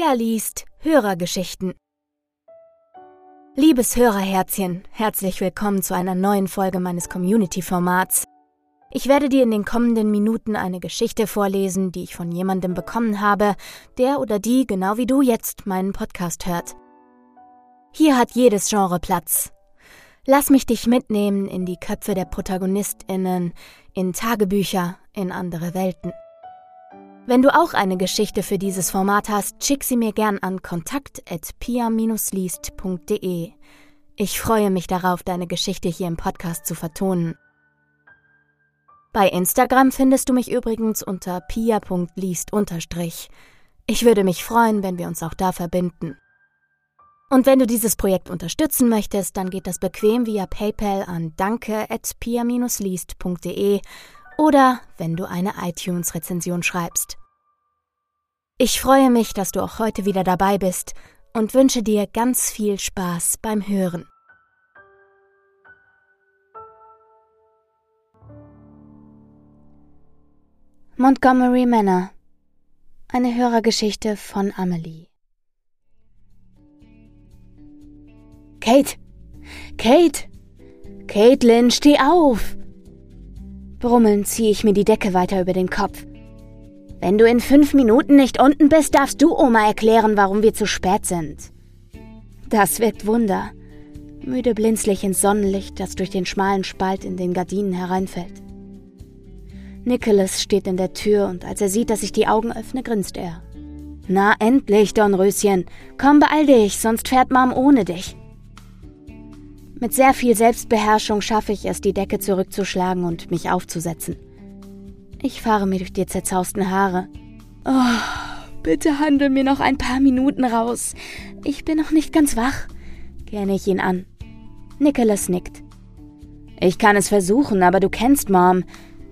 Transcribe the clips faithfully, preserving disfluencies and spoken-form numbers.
Cordelia liest Hörergeschichten. Liebes Hörerherzchen, herzlich willkommen zu einer neuen Folge meines Community-Formats. Ich werde dir in den kommenden Minuten eine Geschichte vorlesen, die ich von jemandem bekommen habe, der oder die, genau wie du, jetzt meinen Podcast hört. Hier hat jedes Genre Platz. Lass mich dich mitnehmen in die Köpfe der ProtagonistInnen, in Tagebücher, in andere Welten. Wenn du auch eine Geschichte für dieses Format hast, schick sie mir gern an kontakt at pia dash liest punkt de. Ich freue mich darauf, deine Geschichte hier im Podcast zu vertonen. Bei Instagram findest du mich übrigens unter pia.liest. Ich würde mich freuen, wenn wir uns auch da verbinden. Und wenn du dieses Projekt unterstützen möchtest, dann geht das bequem via PayPal an danke at pia dash liest punkt de oder wenn du eine iTunes-Rezension schreibst. Ich freue mich, dass du auch heute wieder dabei bist und wünsche dir ganz viel Spaß beim Hören. Montgomery Manor. Eine Hörergeschichte von Amelie. Kate! Kate! Kaitlyn, steh auf! Brummelnd ziehe ich mir die Decke weiter über den Kopf. Wenn du in fünf Minuten nicht unten bist, darfst du Oma erklären, warum wir zu spät sind. Das wirkt Wunder. Müde blinzle ich ins Sonnenlicht, das durch den schmalen Spalt in den Gardinen hereinfällt. Nicholas steht in der Tür und als er sieht, dass ich die Augen öffne, grinst er. Na endlich, Dornröschen. Komm, beeil dich, sonst fährt Mom ohne dich. Mit sehr viel Selbstbeherrschung schaffe ich es, die Decke zurückzuschlagen und mich aufzusetzen. Ich fahre mir durch die zerzausten Haare. Oh, bitte handel mir noch ein paar Minuten raus. Ich bin noch nicht ganz wach, gähne ich ihn an. Nicholas nickt. Ich kann es versuchen, aber du kennst Mom.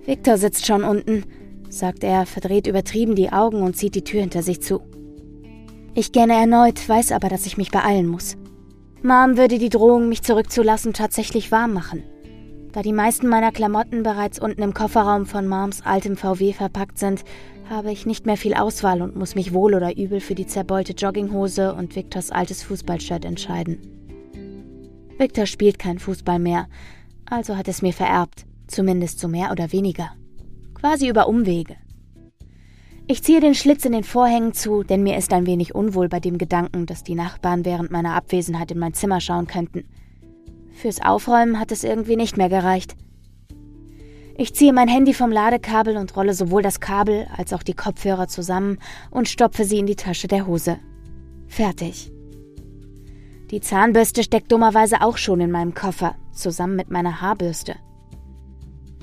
Viktor sitzt schon unten, sagt er, verdreht übertrieben die Augen und zieht die Tür hinter sich zu. Ich gähne erneut, weiß aber, dass ich mich beeilen muss. Mom würde die Drohung, mich zurückzulassen, tatsächlich wahr machen. Da die meisten meiner Klamotten bereits unten im Kofferraum von Moms altem V W verpackt sind, habe ich nicht mehr viel Auswahl und muss mich wohl oder übel für die zerbeulte Jogginghose und Viktors altes Fußballshirt entscheiden. Viktor spielt kein Fußball mehr, also hat es mir vererbt, zumindest so mehr oder weniger. Quasi über Umwege. Ich ziehe den Schlitz in den Vorhängen zu, denn mir ist ein wenig unwohl bei dem Gedanken, dass die Nachbarn während meiner Abwesenheit in mein Zimmer schauen könnten. Fürs Aufräumen hat es irgendwie nicht mehr gereicht. Ich ziehe mein Handy vom Ladekabel und rolle sowohl das Kabel als auch die Kopfhörer zusammen und stopfe sie in die Tasche der Hose. Fertig. Die Zahnbürste steckt dummerweise auch schon in meinem Koffer, zusammen mit meiner Haarbürste.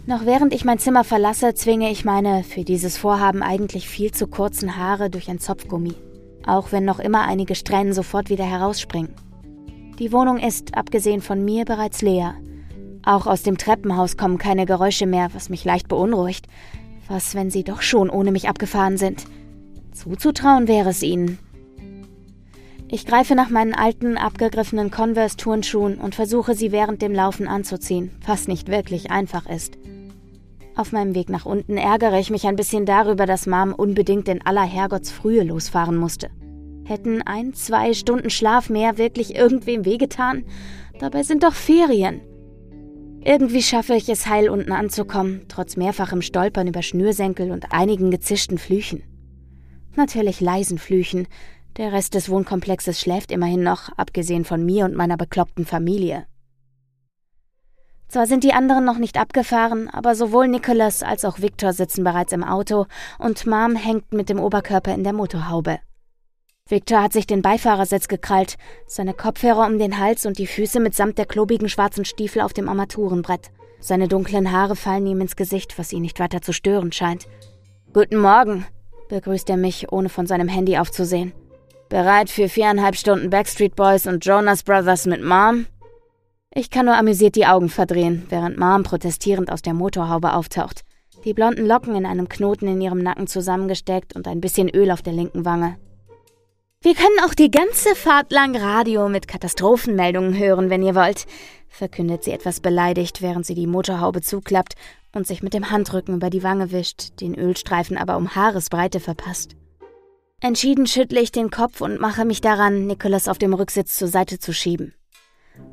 Noch während ich mein Zimmer verlasse, zwinge ich meine für dieses Vorhaben eigentlich viel zu kurzen Haare durch ein Zopfgummi, auch wenn noch immer einige Strähnen sofort wieder herausspringen. Die Wohnung ist, abgesehen von mir, bereits leer. Auch aus dem Treppenhaus kommen keine Geräusche mehr, was mich leicht beunruhigt. Was, wenn sie doch schon ohne mich abgefahren sind? Zuzutrauen wäre es ihnen. Ich greife nach meinen alten, abgegriffenen Converse-Turnschuhen und versuche, sie während dem Laufen anzuziehen, was nicht wirklich einfach ist. Auf meinem Weg nach unten ärgere ich mich ein bisschen darüber, dass Mom unbedingt in aller Herrgottsfrühe losfahren musste. Hätten ein, zwei Stunden Schlaf mehr wirklich irgendwem wehgetan? Dabei sind doch Ferien. Irgendwie schaffe ich es, heil unten anzukommen, trotz mehrfachem Stolpern über Schnürsenkel und einigen gezischten Flüchen. Natürlich leisen Flüchen. Der Rest des Wohnkomplexes schläft immerhin noch, abgesehen von mir und meiner bekloppten Familie. Zwar sind die anderen noch nicht abgefahren, aber sowohl Nicholas als auch Viktor sitzen bereits im Auto und Mom hängt mit dem Oberkörper in der Motorhaube. Viktor hat sich den Beifahrersitz gekrallt, seine Kopfhörer um den Hals und die Füße mitsamt der klobigen schwarzen Stiefel auf dem Armaturenbrett. Seine dunklen Haare fallen ihm ins Gesicht, was ihn nicht weiter zu stören scheint. »Guten Morgen«, begrüßt er mich, ohne von seinem Handy aufzusehen. »Bereit für viereinhalb Stunden Backstreet Boys und Jonas Brothers mit Mom?« Ich kann nur amüsiert die Augen verdrehen, während Mom protestierend aus der Motorhaube auftaucht. Die blonden Locken in einem Knoten in ihrem Nacken zusammengesteckt und ein bisschen Öl auf der linken Wange. »Wir können auch die ganze Fahrt lang Radio mit Katastrophenmeldungen hören, wenn ihr wollt«, verkündet sie etwas beleidigt, während sie die Motorhaube zuklappt und sich mit dem Handrücken über die Wange wischt, den Ölstreifen aber um Haaresbreite verpasst. Entschieden schüttle ich den Kopf und mache mich daran, Nicholas auf dem Rücksitz zur Seite zu schieben.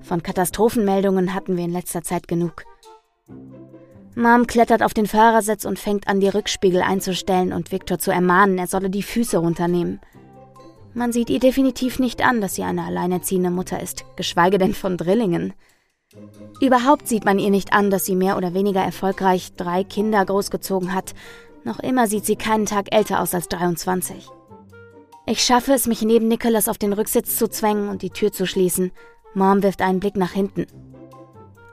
Von Katastrophenmeldungen hatten wir in letzter Zeit genug. Mom klettert auf den Fahrersitz und fängt an, die Rückspiegel einzustellen und Viktor zu ermahnen, er solle die Füße runternehmen. Man sieht ihr definitiv nicht an, dass sie eine alleinerziehende Mutter ist, geschweige denn von Drillingen. Überhaupt sieht man ihr nicht an, dass sie mehr oder weniger erfolgreich drei Kinder großgezogen hat. Noch immer sieht sie keinen Tag älter aus als dreiundzwanzig. Ich schaffe es, mich neben Nicholas auf den Rücksitz zu zwängen und die Tür zu schließen. Mom wirft einen Blick nach hinten.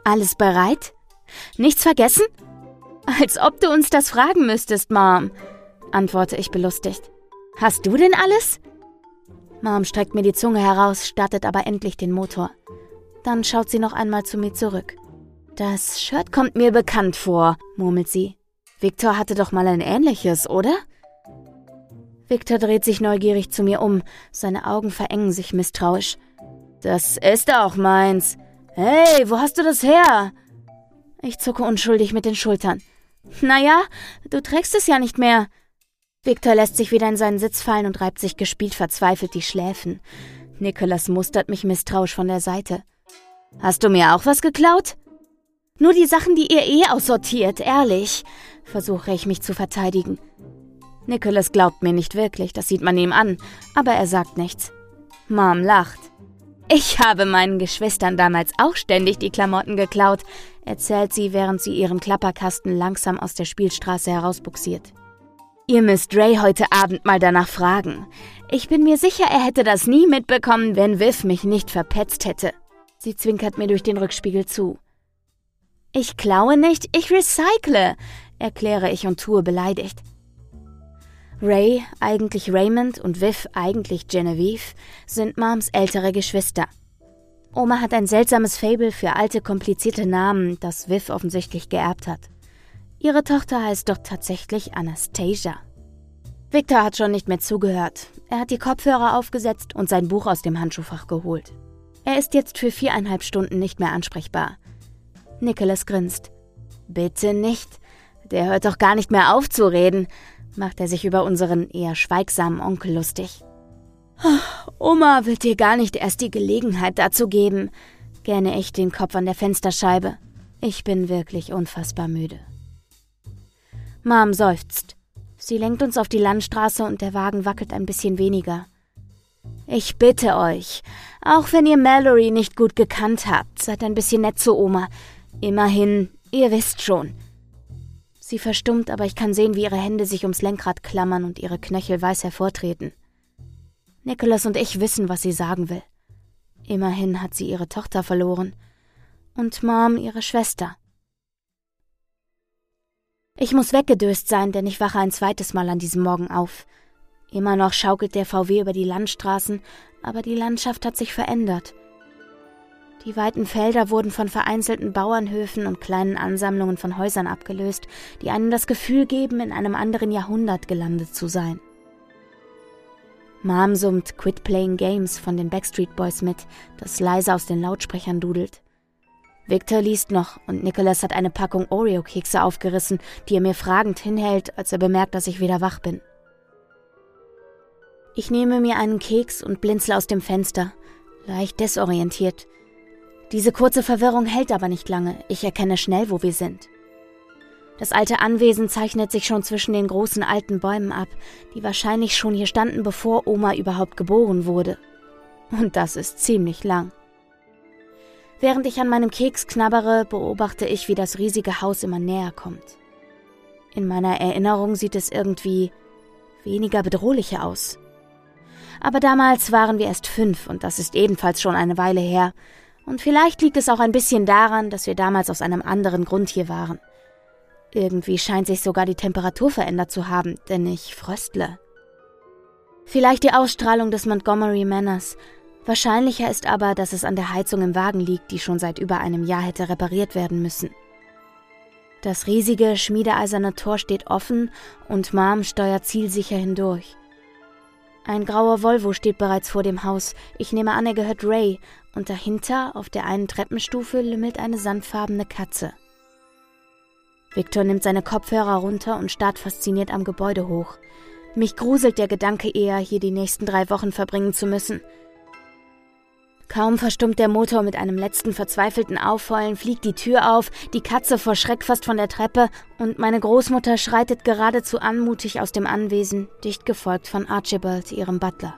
Alles bereit? Nichts vergessen? Als ob du uns das fragen müsstest, Mom, antworte ich belustigt. Hast du denn alles? Mom streckt mir die Zunge heraus, startet aber endlich den Motor. Dann schaut sie noch einmal zu mir zurück. Das Shirt kommt mir bekannt vor, murmelt sie. Viktor hatte doch mal ein ähnliches, oder? Viktor dreht sich neugierig zu mir um, seine Augen verengen sich misstrauisch. Das ist auch meins. Hey, wo hast du das her? Ich zucke unschuldig mit den Schultern. Naja, du trägst es ja nicht mehr. Viktor lässt sich wieder in seinen Sitz fallen und reibt sich gespielt verzweifelt die Schläfen. Nicholas mustert mich misstrauisch von der Seite. Hast du mir auch was geklaut? Nur die Sachen, die ihr eh aussortiert, ehrlich, versuche ich mich zu verteidigen. Nicholas glaubt mir nicht wirklich, das sieht man ihm an, aber er sagt nichts. Mom lacht. Ich habe meinen Geschwistern damals auch ständig die Klamotten geklaut, erzählt sie, während sie ihren Klapperkasten langsam aus der Spielstraße herausbuxiert. Ihr müsst Ray heute Abend mal danach fragen. Ich bin mir sicher, er hätte das nie mitbekommen, wenn Viv mich nicht verpetzt hätte. Sie zwinkert mir durch den Rückspiegel zu. Ich klaue nicht, ich recycle, erkläre ich und tue beleidigt. Ray, eigentlich Raymond, und Viv, eigentlich Genevieve, sind Moms ältere Geschwister. Oma hat ein seltsames Faible für alte, komplizierte Namen, das Viv offensichtlich geerbt hat. Ihre Tochter heißt doch tatsächlich Anastasia. Viktor hat schon nicht mehr zugehört. Er hat die Kopfhörer aufgesetzt und sein Buch aus dem Handschuhfach geholt. Er ist jetzt für viereinhalb Stunden nicht mehr ansprechbar. Nicholas grinst. Bitte nicht. Der hört doch gar nicht mehr auf zu reden, macht er sich über unseren eher schweigsamen Onkel lustig. Oh, Oma wird dir gar nicht erst die Gelegenheit dazu geben, gähne ich den Kopf an der Fensterscheibe. Ich bin wirklich unfassbar müde. Mom seufzt. Sie lenkt uns auf die Landstraße und der Wagen wackelt ein bisschen weniger. Ich bitte euch, auch wenn ihr Mallory nicht gut gekannt habt, seid ein bisschen nett zu Oma. Immerhin, ihr wisst schon. Sie verstummt, aber ich kann sehen, wie ihre Hände sich ums Lenkrad klammern und ihre Knöchel weiß hervortreten. Nicholas und ich wissen, was sie sagen will. Immerhin hat sie ihre Tochter verloren. Und Mom ihre Schwester. Ich muss weggedöst sein, denn ich wache ein zweites Mal an diesem Morgen auf. Immer noch schaukelt der V W über die Landstraßen, aber die Landschaft hat sich verändert. Die weiten Felder wurden von vereinzelten Bauernhöfen und kleinen Ansammlungen von Häusern abgelöst, die einem das Gefühl geben, in einem anderen Jahrhundert gelandet zu sein. Mom summt Quit Playing Games von den Backstreet Boys mit, das leise aus den Lautsprechern dudelt. Viktor liest noch und Nicholas hat eine Packung Oreo-Kekse aufgerissen, die er mir fragend hinhält, als er bemerkt, dass ich wieder wach bin. Ich nehme mir einen Keks und blinzle aus dem Fenster, leicht desorientiert. Diese kurze Verwirrung hält aber nicht lange, ich erkenne schnell, wo wir sind. Das alte Anwesen zeichnet sich schon zwischen den großen alten Bäumen ab, die wahrscheinlich schon hier standen, bevor Oma überhaupt geboren wurde. Und das ist ziemlich lang. Während ich an meinem Keks knabbere, beobachte ich, wie das riesige Haus immer näher kommt. In meiner Erinnerung sieht es irgendwie weniger bedrohlich aus. Aber damals waren wir erst fünf und das ist ebenfalls schon eine Weile her. Und vielleicht liegt es auch ein bisschen daran, dass wir damals aus einem anderen Grund hier waren. Irgendwie scheint sich sogar die Temperatur verändert zu haben, denn ich fröstle. Vielleicht die Ausstrahlung des Montgomery Manors. Wahrscheinlicher ist aber, dass es an der Heizung im Wagen liegt, die schon seit über einem Jahr hätte repariert werden müssen. Das riesige, schmiedeeiserne Tor steht offen und Mom steuert zielsicher hindurch. Ein grauer Volvo steht bereits vor dem Haus, ich nehme an, er gehört Ray, und dahinter, auf der einen Treppenstufe, lümmelt eine sandfarbene Katze. Viktor nimmt seine Kopfhörer runter und starrt fasziniert am Gebäude hoch. Mich gruselt der Gedanke eher, hier die nächsten drei Wochen verbringen zu müssen. Kaum verstummt der Motor mit einem letzten verzweifelten Aufheulen, fliegt die Tür auf, die Katze vor Schreck fast von der Treppe und meine Großmutter schreitet geradezu anmutig aus dem Anwesen, dicht gefolgt von Archibald, ihrem Butler.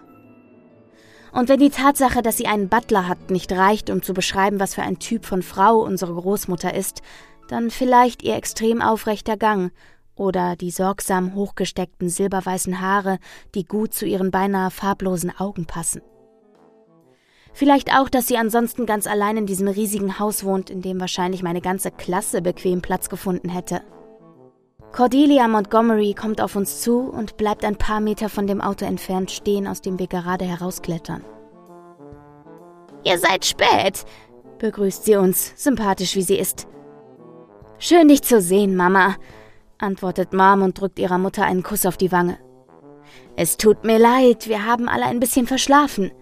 Und wenn die Tatsache, dass sie einen Butler hat, nicht reicht, um zu beschreiben, was für ein Typ von Frau unsere Großmutter ist, dann vielleicht ihr extrem aufrechter Gang oder die sorgsam hochgesteckten silberweißen Haare, die gut zu ihren beinahe farblosen Augen passen. Vielleicht auch, dass sie ansonsten ganz allein in diesem riesigen Haus wohnt, in dem wahrscheinlich meine ganze Klasse bequem Platz gefunden hätte. Cordelia Montgomery kommt auf uns zu und bleibt ein paar Meter von dem Auto entfernt stehen, aus dem wir gerade herausklettern. »Ihr seid spät«, begrüßt sie uns, sympathisch wie sie ist. »Schön, dich zu sehen, Mama«, antwortet Mom und drückt ihrer Mutter einen Kuss auf die Wange. »Es tut mir leid, wir haben alle ein bisschen verschlafen.«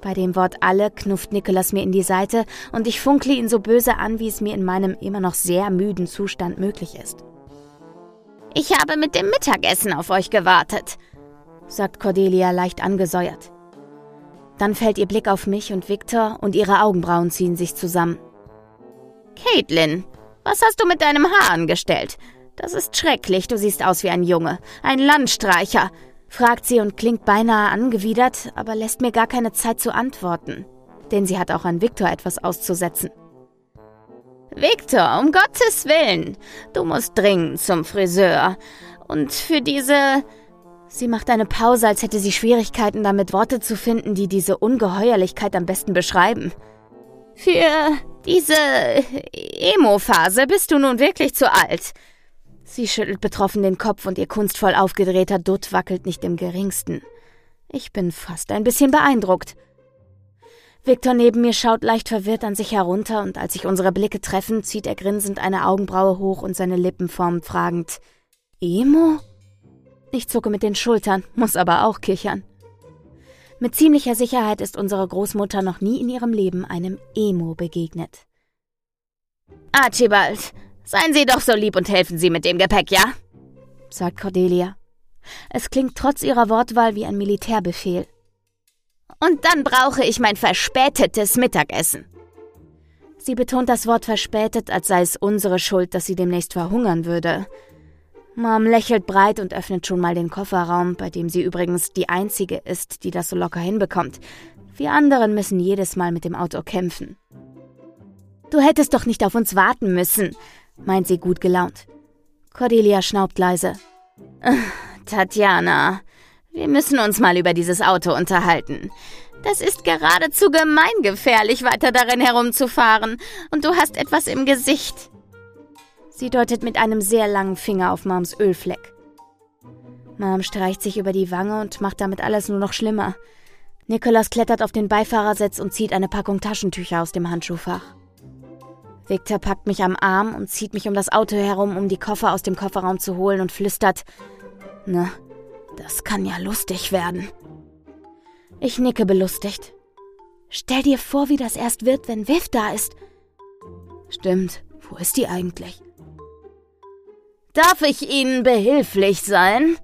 Bei dem Wort alle knufft Nicholas mir in die Seite und ich funkle ihn so böse an, wie es mir in meinem immer noch sehr müden Zustand möglich ist. »Ich habe mit dem Mittagessen auf euch gewartet«, sagt Cordelia leicht angesäuert. Dann fällt ihr Blick auf mich und Viktor und ihre Augenbrauen ziehen sich zusammen. »Kaitlyn, was hast du mit deinem Haar angestellt? Das ist schrecklich, du siehst aus wie ein Junge, ein Landstreicher«, fragt sie und klingt beinahe angewidert, aber lässt mir gar keine Zeit zu antworten, denn sie hat auch an Viktor etwas auszusetzen. »Viktor, um Gottes Willen, du musst dringend zum Friseur. Und für diese...« Sie macht eine Pause, als hätte sie Schwierigkeiten damit, Worte zu finden, die diese Ungeheuerlichkeit am besten beschreiben. »Für diese Emo-Phase bist du nun wirklich zu alt.« Sie schüttelt betroffen den Kopf und ihr kunstvoll aufgedrehter Dutt wackelt nicht im geringsten. Ich bin fast ein bisschen beeindruckt. Viktor neben mir schaut leicht verwirrt an sich herunter und als sich unsere Blicke treffen, zieht er grinsend eine Augenbraue hoch und seine Lippen formen fragend: »Emo?« Ich zucke mit den Schultern, muss aber auch kichern. Mit ziemlicher Sicherheit ist unsere Großmutter noch nie in ihrem Leben einem Emo begegnet. »Archibald! Seien Sie doch so lieb und helfen Sie mit dem Gepäck, ja?« sagt Cordelia. Es klingt trotz ihrer Wortwahl wie ein Militärbefehl. »Und dann brauche ich mein verspätetes Mittagessen.« Sie betont das Wort verspätet, als sei es unsere Schuld, dass sie demnächst verhungern würde. Mom lächelt breit und öffnet schon mal den Kofferraum, bei dem sie übrigens die Einzige ist, die das so locker hinbekommt. Wir anderen müssen jedes Mal mit dem Auto kämpfen. »Du hättest doch nicht auf uns warten müssen«, meint sie gut gelaunt. Cordelia schnaubt leise. »Tatjana, wir müssen uns mal über dieses Auto unterhalten. Das ist geradezu gemeingefährlich, weiter darin herumzufahren. Und du hast etwas im Gesicht.« Sie deutet mit einem sehr langen Finger auf Moms Ölfleck. Mom streicht sich über die Wange und macht damit alles nur noch schlimmer. Nicholas klettert auf den Beifahrersitz und zieht eine Packung Taschentücher aus dem Handschuhfach. Viktor packt mich am Arm und zieht mich um das Auto herum, um die Koffer aus dem Kofferraum zu holen und flüstert: »Na, das kann ja lustig werden.« Ich nicke belustigt. »Stell dir vor, wie das erst wird, wenn Viv da ist.« »Stimmt, wo ist die eigentlich?« »Darf ich Ihnen behilflich sein?«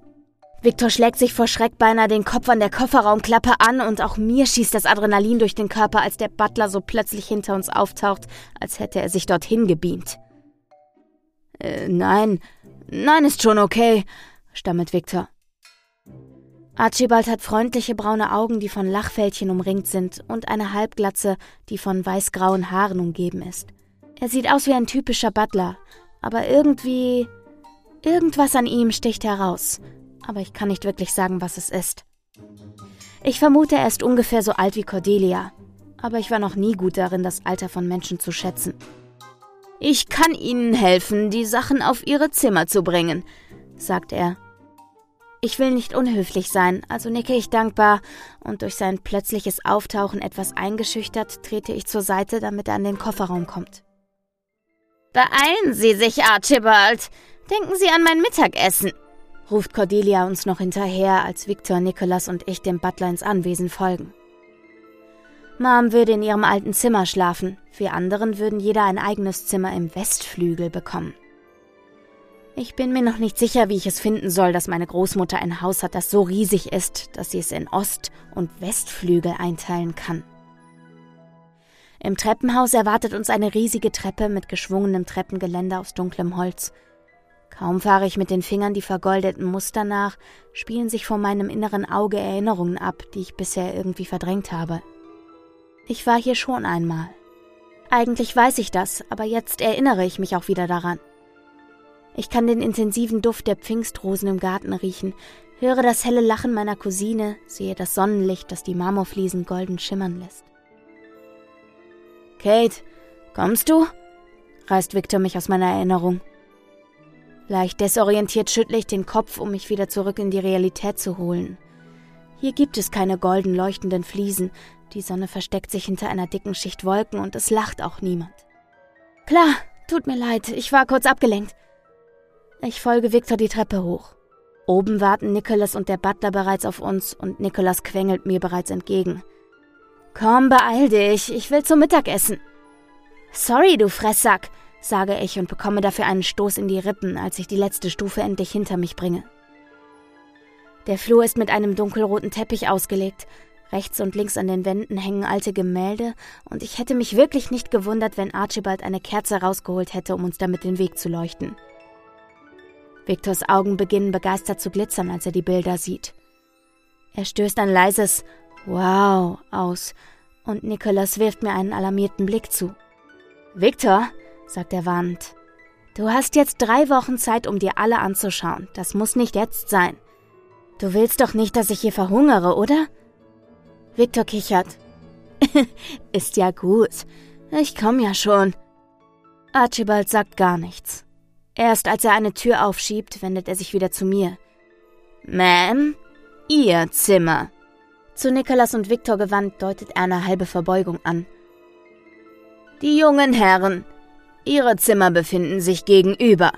Viktor schlägt sich vor Schreck beinahe den Kopf an der Kofferraumklappe an und auch mir schießt das Adrenalin durch den Körper, als der Butler so plötzlich hinter uns auftaucht, als hätte er sich dorthin gebeamt. Äh, nein, nein, ist schon okay«, stammelt Viktor. Archibald hat freundliche braune Augen, die von Lachfältchen umringt sind und eine Halbglatze, die von weißgrauen Haaren umgeben ist. Er sieht aus wie ein typischer Butler, aber irgendwie... Irgendwas an ihm sticht heraus. Aber ich kann nicht wirklich sagen, was es ist. Ich vermute, er ist ungefähr so alt wie Cordelia, aber ich war noch nie gut darin, das Alter von Menschen zu schätzen. »Ich kann Ihnen helfen, die Sachen auf Ihre Zimmer zu bringen«, sagt er. Ich will nicht unhöflich sein, also nicke ich dankbar und durch sein plötzliches Auftauchen etwas eingeschüchtert, trete ich zur Seite, damit er an den Kofferraum kommt. »Beeilen Sie sich, Archibald! Denken Sie an mein Mittagessen!« ruft Cordelia uns noch hinterher, als Viktor, Nicholas und ich dem Butler ins Anwesen folgen. Mom würde in ihrem alten Zimmer schlafen, wir anderen würden jeder ein eigenes Zimmer im Westflügel bekommen. Ich bin mir noch nicht sicher, wie ich es finden soll, dass meine Großmutter ein Haus hat, das so riesig ist, dass sie es in Ost- und Westflügel einteilen kann. Im Treppenhaus erwartet uns eine riesige Treppe mit geschwungenem Treppengeländer aus dunklem Holz. Kaum fahre ich mit den Fingern die vergoldeten Muster nach, spielen sich vor meinem inneren Auge Erinnerungen ab, die ich bisher irgendwie verdrängt habe. Ich war hier schon einmal. Eigentlich weiß ich das, aber jetzt erinnere ich mich auch wieder daran. Ich kann den intensiven Duft der Pfingstrosen im Garten riechen, höre das helle Lachen meiner Cousine, sehe das Sonnenlicht, das die Marmorfliesen golden schimmern lässt. »Kate, kommst du?« reißt Viktor mich aus meiner Erinnerung. Leicht desorientiert schüttle ich den Kopf, um mich wieder zurück in die Realität zu holen. Hier gibt es keine golden leuchtenden Fliesen, die Sonne versteckt sich hinter einer dicken Schicht Wolken und es lacht auch niemand. »Klar, tut mir leid, ich war kurz abgelenkt.« Ich folge Viktor die Treppe hoch. Oben warten Nicholas und der Butler bereits auf uns und Nicholas quengelt mir bereits entgegen. »Komm, beeil dich, ich will zum Mittagessen.« »Sorry, du Fresssack«, sage ich und bekomme dafür einen Stoß in die Rippen, als ich die letzte Stufe endlich hinter mich bringe. Der Flur ist mit einem dunkelroten Teppich ausgelegt. Rechts und links an den Wänden hängen alte Gemälde und ich hätte mich wirklich nicht gewundert, wenn Archibald eine Kerze rausgeholt hätte, um uns damit den Weg zu leuchten. Viktors Augen beginnen begeistert zu glitzern, als er die Bilder sieht. Er stößt ein leises »Wow« aus und Nicholas wirft mir einen alarmierten Blick zu. »Viktor«, sagt er warnend, »du hast jetzt drei Wochen Zeit, um dir alle anzuschauen. Das muss nicht jetzt sein. Du willst doch nicht, dass ich hier verhungere, oder?« Viktor kichert. »Ist ja gut. Ich komm ja schon.« Archibald sagt gar nichts. Erst als er eine Tür aufschiebt, wendet er sich wieder zu mir. »Ma'am, Ihr Zimmer.« Zu Nicholas und Viktor gewandt deutet er eine halbe Verbeugung an. »Die jungen Herren, Ihre Zimmer befinden sich gegenüber«,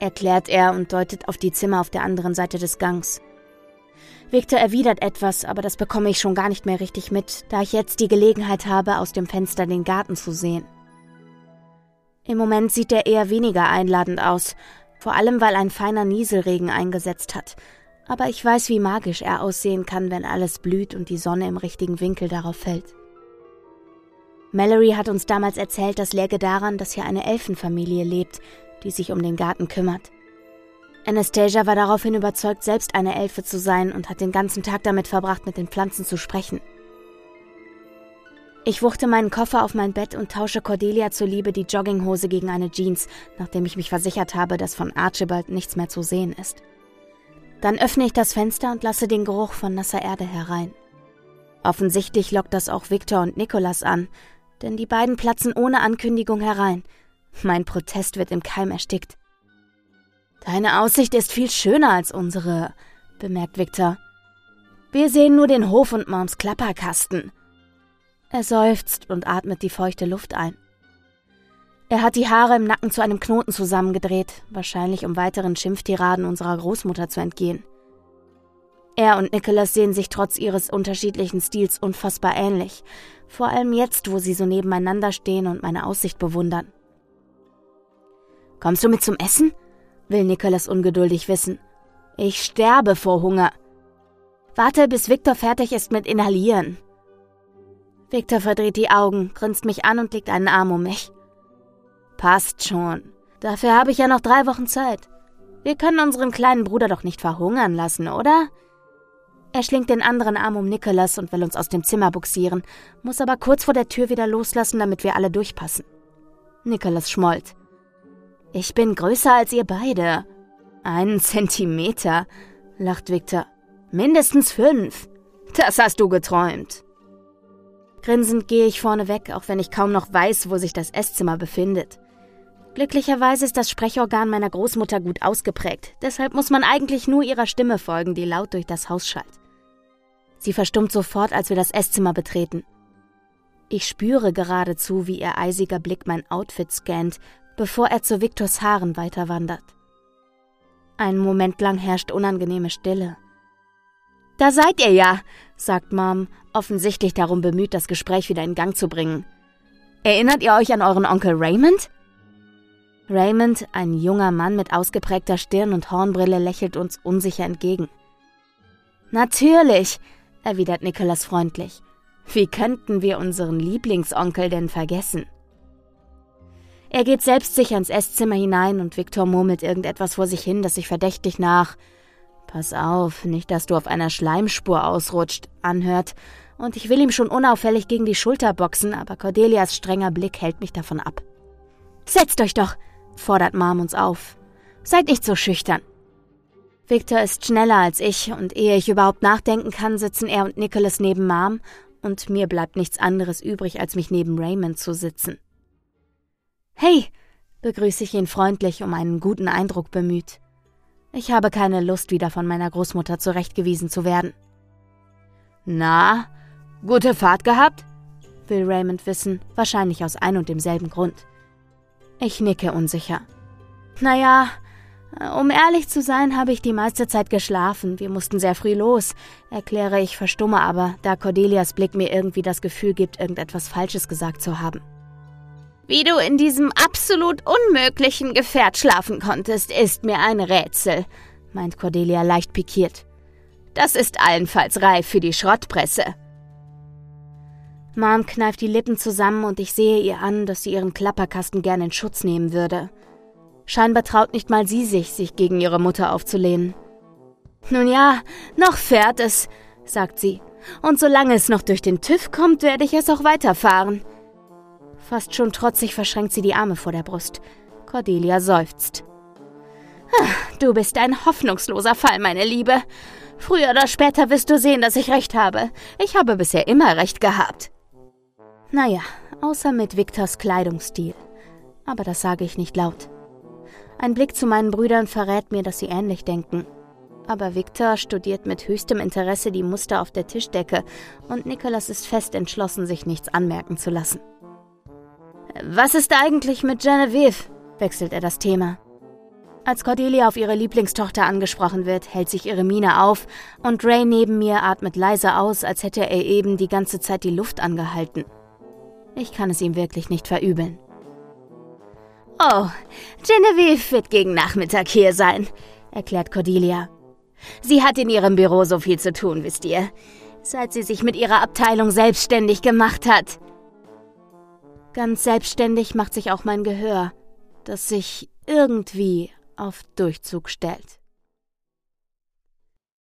erklärt er und deutet auf die Zimmer auf der anderen Seite des Gangs. Viktor erwidert etwas, aber das bekomme ich schon gar nicht mehr richtig mit, da ich jetzt die Gelegenheit habe, aus dem Fenster den Garten zu sehen. Im Moment sieht er eher weniger einladend aus, vor allem weil ein feiner Nieselregen eingesetzt hat. Aber ich weiß, wie magisch er aussehen kann, wenn alles blüht und die Sonne im richtigen Winkel darauf fällt. Mallory hat uns damals erzählt, das läge daran, dass hier eine Elfenfamilie lebt, die sich um den Garten kümmert. Anastasia war daraufhin überzeugt, selbst eine Elfe zu sein und hat den ganzen Tag damit verbracht, mit den Pflanzen zu sprechen. Ich wuchte meinen Koffer auf mein Bett und tausche Cordelia zuliebe die Jogginghose gegen eine Jeans, nachdem ich mich versichert habe, dass von Archibald nichts mehr zu sehen ist. Dann öffne ich das Fenster und lasse den Geruch von nasser Erde herein. Offensichtlich lockt das auch Viktor und Nicholas an, denn die beiden platzen ohne Ankündigung herein. Mein Protest wird im Keim erstickt. »Deine Aussicht ist viel schöner als unsere«, bemerkt Viktor. »Wir sehen nur den Hof und Moms Klapperkasten.« Er seufzt und atmet die feuchte Luft ein. Er hat die Haare im Nacken zu einem Knoten zusammengedreht, wahrscheinlich um weiteren Schimpftiraden unserer Großmutter zu entgehen. Er und Nicholas sehen sich trotz ihres unterschiedlichen Stils unfassbar ähnlich, vor allem jetzt, wo sie so nebeneinander stehen und meine Aussicht bewundern. »Kommst du mit zum Essen?«, will Nicholas ungeduldig wissen. »Ich sterbe vor Hunger.« »Warte, bis Viktor fertig ist mit Inhalieren.« Viktor verdreht die Augen, grinst mich an und legt einen Arm um mich. »Passt schon. Dafür habe ich ja noch drei Wochen Zeit. Wir können unseren kleinen Bruder doch nicht verhungern lassen, oder?« Er schlingt den anderen Arm um Nicholas und will uns aus dem Zimmer buxieren, muss aber kurz vor der Tür wieder loslassen, damit wir alle durchpassen. Nicholas schmollt. »Ich bin größer als ihr beide.« »Einen Zentimeter«, lacht Viktor. »Mindestens fünf. Das hast du geträumt.« Grinsend gehe ich vorne weg, auch wenn ich kaum noch weiß, wo sich das Esszimmer befindet. Glücklicherweise ist das Sprechorgan meiner Großmutter gut ausgeprägt, deshalb muss man eigentlich nur ihrer Stimme folgen, die laut durch das Haus schallt. Sie verstummt sofort, als wir das Esszimmer betreten. Ich spüre geradezu, wie ihr eisiger Blick mein Outfit scannt, bevor er zu Viktors Haaren weiterwandert. Einen Moment lang herrscht unangenehme Stille. »Da seid ihr ja«, sagt Mom, offensichtlich darum bemüht, das Gespräch wieder in Gang zu bringen. »Erinnert ihr euch an euren Onkel Raymond?« Raymond, ein junger Mann mit ausgeprägter Stirn und Hornbrille, lächelt uns unsicher entgegen. »Natürlich«, erwidert Nicholas freundlich. »Wie könnten wir unseren Lieblingsonkel denn vergessen?« Er geht selbstsicher ins Esszimmer hinein und Viktor murmelt irgendetwas vor sich hin, das sich verdächtig nach »Pass auf, nicht, dass du auf einer Schleimspur ausrutscht« anhört, und ich will ihm schon unauffällig gegen die Schulter boxen, aber Cordelias strenger Blick hält mich davon ab. »Setzt euch doch«, fordert Mom uns auf. »Seid nicht so schüchtern.« Viktor ist schneller als ich und ehe ich überhaupt nachdenken kann, sitzen er und Nicholas neben Mom und mir bleibt nichts anderes übrig, als mich neben Raymond zu sitzen. »Hey«, begrüße ich ihn freundlich, um einen guten Eindruck bemüht. Ich habe keine Lust, wieder von meiner Großmutter zurechtgewiesen zu werden. »Na, gute Fahrt gehabt?«, will Raymond wissen, wahrscheinlich aus ein und demselben Grund. Ich nicke unsicher. »Naja, um ehrlich zu sein, habe ich die meiste Zeit geschlafen. Wir mussten sehr früh los«, erkläre ich, verstumme aber, da Cordelias Blick mir irgendwie das Gefühl gibt, irgendetwas Falsches gesagt zu haben. »Wie du in diesem absolut unmöglichen Gefährt schlafen konntest, ist mir ein Rätsel«, meint Cordelia leicht pikiert. »Das ist allenfalls reif für die Schrottpresse.« Mom kneift die Lippen zusammen und ich sehe ihr an, dass sie ihren Klapperkasten gerne in Schutz nehmen würde. Scheinbar traut nicht mal sie sich, sich gegen ihre Mutter aufzulehnen. »Nun ja, noch fährt es«, sagt sie. »Und solange es noch durch den TÜV kommt, werde ich es auch weiterfahren.« Fast schon trotzig verschränkt sie die Arme vor der Brust. Cordelia seufzt. »Du bist ein hoffnungsloser Fall, meine Liebe. Früher oder später wirst du sehen, dass ich recht habe. Ich habe bisher immer recht gehabt.« Naja, außer mit Viktors Kleidungsstil. Aber das sage ich nicht laut. Ein Blick zu meinen Brüdern verrät mir, dass sie ähnlich denken. Aber Viktor studiert mit höchstem Interesse die Muster auf der Tischdecke und Nicholas ist fest entschlossen, sich nichts anmerken zu lassen. »Was ist eigentlich mit Genevieve?«, wechselt er das Thema. Als Cordelia auf ihre Lieblingstochter angesprochen wird, hält sich ihre Miene auf und Ray neben mir atmet leise aus, als hätte er eben die ganze Zeit die Luft angehalten. Ich kann es ihm wirklich nicht verübeln. »Oh, Genevieve wird gegen Nachmittag hier sein«, erklärt Cordelia. »Sie hat in ihrem Büro so viel zu tun, wisst ihr, seit sie sich mit ihrer Abteilung selbstständig gemacht hat.« Ganz selbstständig macht sich auch mein Gehör, das sich irgendwie auf Durchzug stellt.